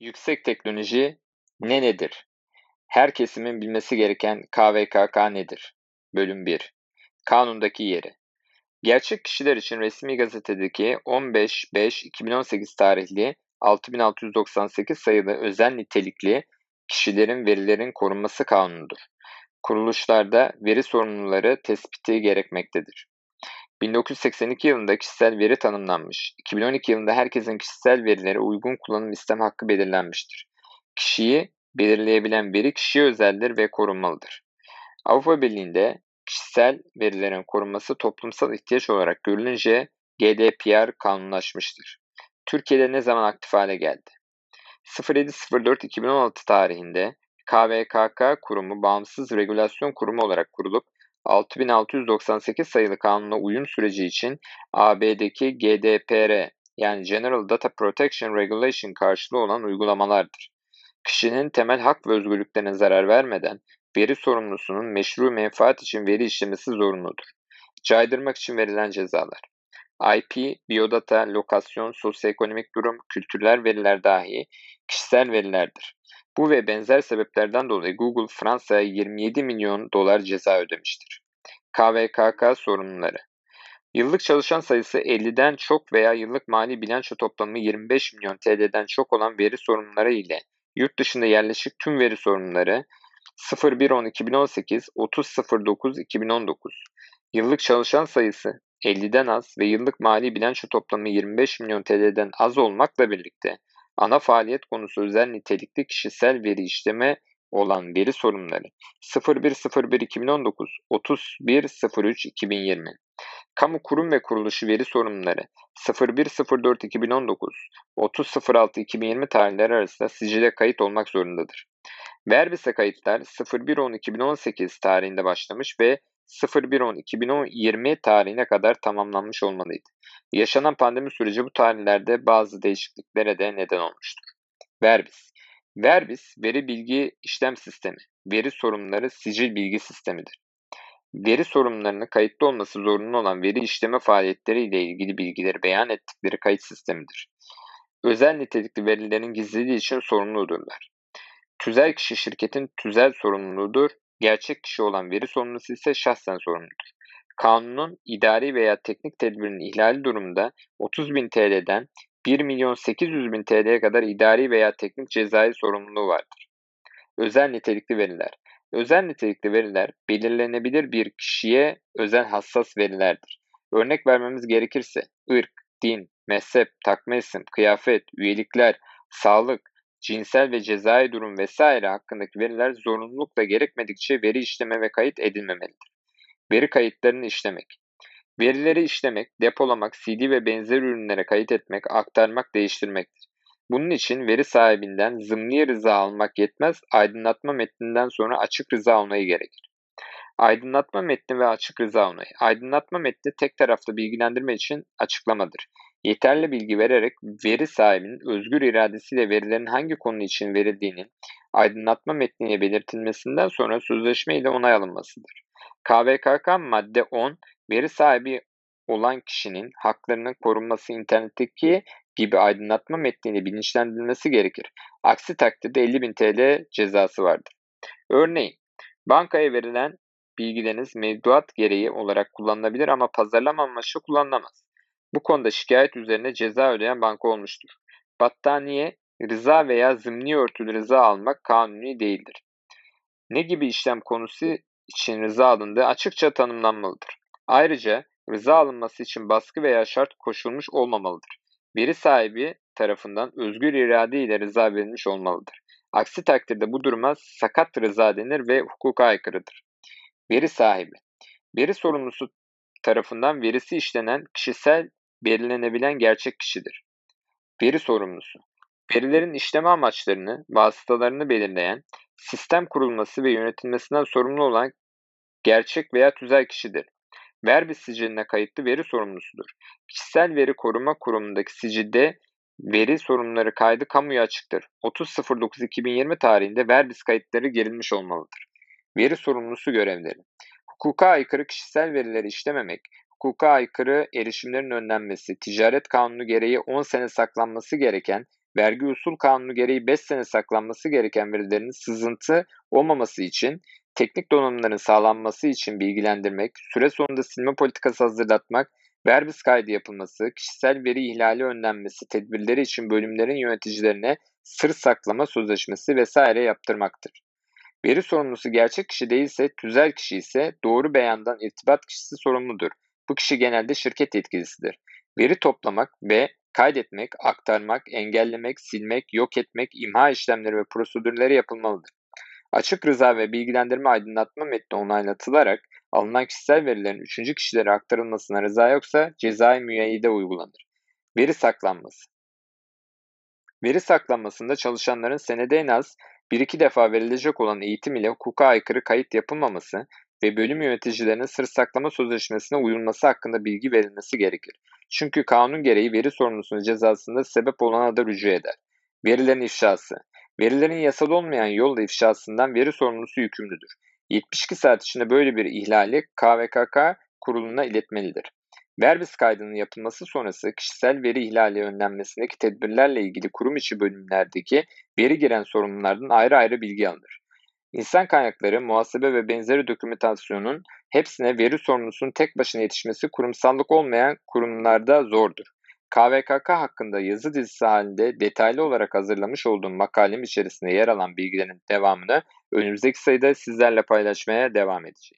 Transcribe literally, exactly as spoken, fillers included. Yüksek teknoloji ne nedir? Her kesimin bilmesi gereken K V K K nedir? Bölüm bir. Kanundaki yeri. Gerçek kişiler için resmi gazetedeki on beş beş iki bin on sekiz tarihli altı bin altı yüz doksan sekiz sayılı özel nitelikli kişilerin verilerin korunması kanunudur. Kuruluşlarda veri sorumluları tespiti gerekmektedir. bin dokuz yüz seksen iki yılında kişisel veri tanımlanmış. iki bin on iki yılında herkesin kişisel verilere uygun kullanım isteme hakkı belirlenmiştir. Kişiyi belirleyebilen veri kişiye özeldir ve korunmalıdır. Avrupa Birliği'nde kişisel verilerin korunması toplumsal ihtiyaç olarak görülünce G D P R kanunlaşmıştır. Türkiye'de ne zaman aktif hale geldi? yedi Eylül iki bin on altı tarihinde K V K K kurumu bağımsız regülasyon kurumu olarak kurulup altı bin altı yüz doksan sekiz sayılı kanuna uyum süreci için A B'deki G D P R yani General Data Protection Regulation karşılığı olan uygulamalardır. Kişinin temel hak ve özgürlüklerine zarar vermeden veri sorumlusunun meşru menfaat için veri işlemesi zorunludur. Caydırmak için verilen cezalar. I P, biyodata, lokasyon, sosyoekonomik durum, kültürel veriler dahi kişisel verilerdir. Bu ve benzer sebeplerden dolayı Google Fransa'ya yirmi yedi milyon dolar ceza ödemiştir. K V K K sorumluları. Yıllık çalışan sayısı elliden çok veya yıllık mali bilanço toplamı yirmi beş milyon T L'den çok olan veri sorumluları ile yurt dışında yerleşik tüm veri sorumluları sıfır bir on iki bin on sekiz, otuz sıfır dokuz iki bin on dokuz. Yıllık çalışan sayısı elliden az ve yıllık mali bilanço toplamı yirmi beş milyon T L'den az olmakla birlikte ana faaliyet konusu özel nitelikli kişisel veri işleme olan veri sorumluları sıfır bir sıfır bir iki bin on dokuz, otuz bir sıfır üç iki bin yirmi. Kamu kurum ve kuruluşu veri sorumluları sıfır bir sıfır dört iki bin on dokuz, otuz altı iki bin yirmi tarihleri arasında sicile kayıt olmak zorundadır. VERBİS'e kayıtlar sıfır bir on iki bin on sekiz tarihinde başlamış ve sıfır bir on iki bin yirmi tarihine kadar tamamlanmış olmalıydı. Yaşanan pandemi süreci bu tarihlerde bazı değişikliklere de neden olmuştur. VERBİS. VERBİS, Veri Bilgi İşlem Sistemi, veri sorumluları sicil bilgi sistemidir. Veri sorumlularının kayıtlı olması zorunlu olan veri işleme faaliyetleri ile ilgili bilgileri beyan ettikleri kayıt sistemidir. Özel nitelikli verilerin gizliliği için sorumludurlar. Tüzel kişi şirketin tüzel sorumluluğudur. Gerçek kişi olan veri sorumlusu ise şahsen sorumludur. Kanunun idari veya teknik tedbirinin ihlali durumunda otuz bin T L'den bir milyon sekiz yüz bin T L'ye kadar idari veya teknik cezai sorumluluğu vardır. Özel nitelikli veriler. Özel nitelikli veriler belirlenebilir bir kişiye özel hassas verilerdir. Örnek vermemiz gerekirse ırk, din, mezhep, takma isim, kıyafet, üyelikler, sağlık, cinsel ve cezai durum vesaire hakkındaki veriler zorunlulukla gerekmedikçe veri işleme ve kayıt edilmemelidir. Veri kayıtlarını işlemek. Verileri işlemek, depolamak, C D ve benzer ürünlere kayıt etmek, aktarmak, değiştirmektir. Bunun için veri sahibinden zımni rıza almak yetmez, aydınlatma metninden sonra açık rıza onayı gerekir. Aydınlatma metni ve açık rıza onayı. Aydınlatma metni tek taraflı bilgilendirme için açıklamadır. Yeterli bilgi vererek veri sahibinin özgür iradesiyle verilerin hangi konu için verildiğinin aydınlatma metniyle belirtilmesinden sonra sözleşme ile onay alınmasıdır. K V K K madde on, veri sahibi olan kişinin haklarının korunması internetteki gibi aydınlatma metniyle bilinçlendirilmesi gerekir. Aksi takdirde elli bin T L cezası vardır. Örneğin, bankaya verilen bilgileriniz mevduat gereği olarak kullanılabilir ama pazarlama amaçlı kullanılamaz. Bu konuda şikayet üzerine ceza ödeyen banka olmuştur. Battaniye, rıza veya zımni örtülü rıza almak kanuni değildir. Ne gibi işlem konusu için rıza alındığı açıkça tanımlanmalıdır. Ayrıca rıza alınması için baskı veya şart koşulmuş olmamalıdır. Veri sahibi tarafından özgür irade ile rıza verilmiş olmalıdır. Aksi takdirde bu duruma sakat rıza denir ve hukuka aykırıdır. Veri sahibi, veri sorumlusu tarafından verisi işlenen kişisel belirlenebilen gerçek kişidir. Veri sorumlusu, verilerin işleme amaçlarını, vasıtalarını belirleyen, sistem kurulması ve yönetilmesinden sorumlu olan gerçek veya tüzel kişidir. VERBİS siciline kayıtlı veri sorumlusudur. Kişisel Veri Koruma Kurumu'ndaki sicilde veri sorumluları kaydı kamuya açıktır. otuz Eylül iki bin yirmi tarihinde VERBİS kayıtları girilmiş olmalıdır. Veri sorumlusu görevleri. Hukuka aykırı kişisel verileri işlememek, hukuka aykırı erişimlerin önlenmesi, ticaret kanunu gereği on sene saklanması gereken vergi usul kanunu gereği beş sene saklanması gereken verilerin sızıntı olmaması için, teknik donanımların sağlanması için bilgilendirmek, süre sonunda silme politikası hazırlatmak, VERBİS kaydı yapılması, kişisel veri ihlali önlenmesi tedbirleri için bölümlerin yöneticilerine sır saklama sözleşmesi vesaire yaptırmaktır. Veri sorumlusu gerçek kişi değilse, tüzel kişi ise doğru beyandan irtibat kişisi sorumludur. Bu kişi genelde şirket yetkilisidir. Veri toplamak ve kaydetmek, aktarmak, engellemek, silmek, yok etmek, imha işlemleri ve prosedürleri yapılmalıdır. Açık rıza ve bilgilendirme aydınlatma metni onaylatılarak alınan kişisel verilerin üçüncü kişilere aktarılmasına rıza yoksa cezai müeyyide uygulanır. Veri saklanması. Veri saklanmasında çalışanların senede en az bir iki defa verilecek olan eğitim ile hukuka aykırı kayıt yapılmaması ve bölüm yöneticilerinin sır saklama sözleşmesine uyulması hakkında bilgi verilmesi gerekir. Çünkü kanun gereği veri sorumlusunun cezasında sebep olana da rücu eder. Verilerin ifşası. Verilerin yasal olmayan yolla ifşasından veri sorumlusu yükümlüdür. yetmiş iki saat içinde böyle bir ihlali K V K K kuruluna iletmelidir. VERBİS kaydının yapılması sonrası kişisel veri ihlali önlenmesindeki tedbirlerle ilgili kurum içi bölümlerdeki veri giren sorumlulardan ayrı ayrı bilgi alınır. İnsan kaynakları, muhasebe ve benzeri dokümantasyonun hepsine veri sorumlusunun tek başına yetişmesi kurumsallık olmayan kurumlarda zordur. K V K K hakkında yazı dizisi halinde detaylı olarak hazırlamış olduğum makalem içerisinde yer alan bilgilerin devamını önümüzdeki sayıda sizlerle paylaşmaya devam edeceğim.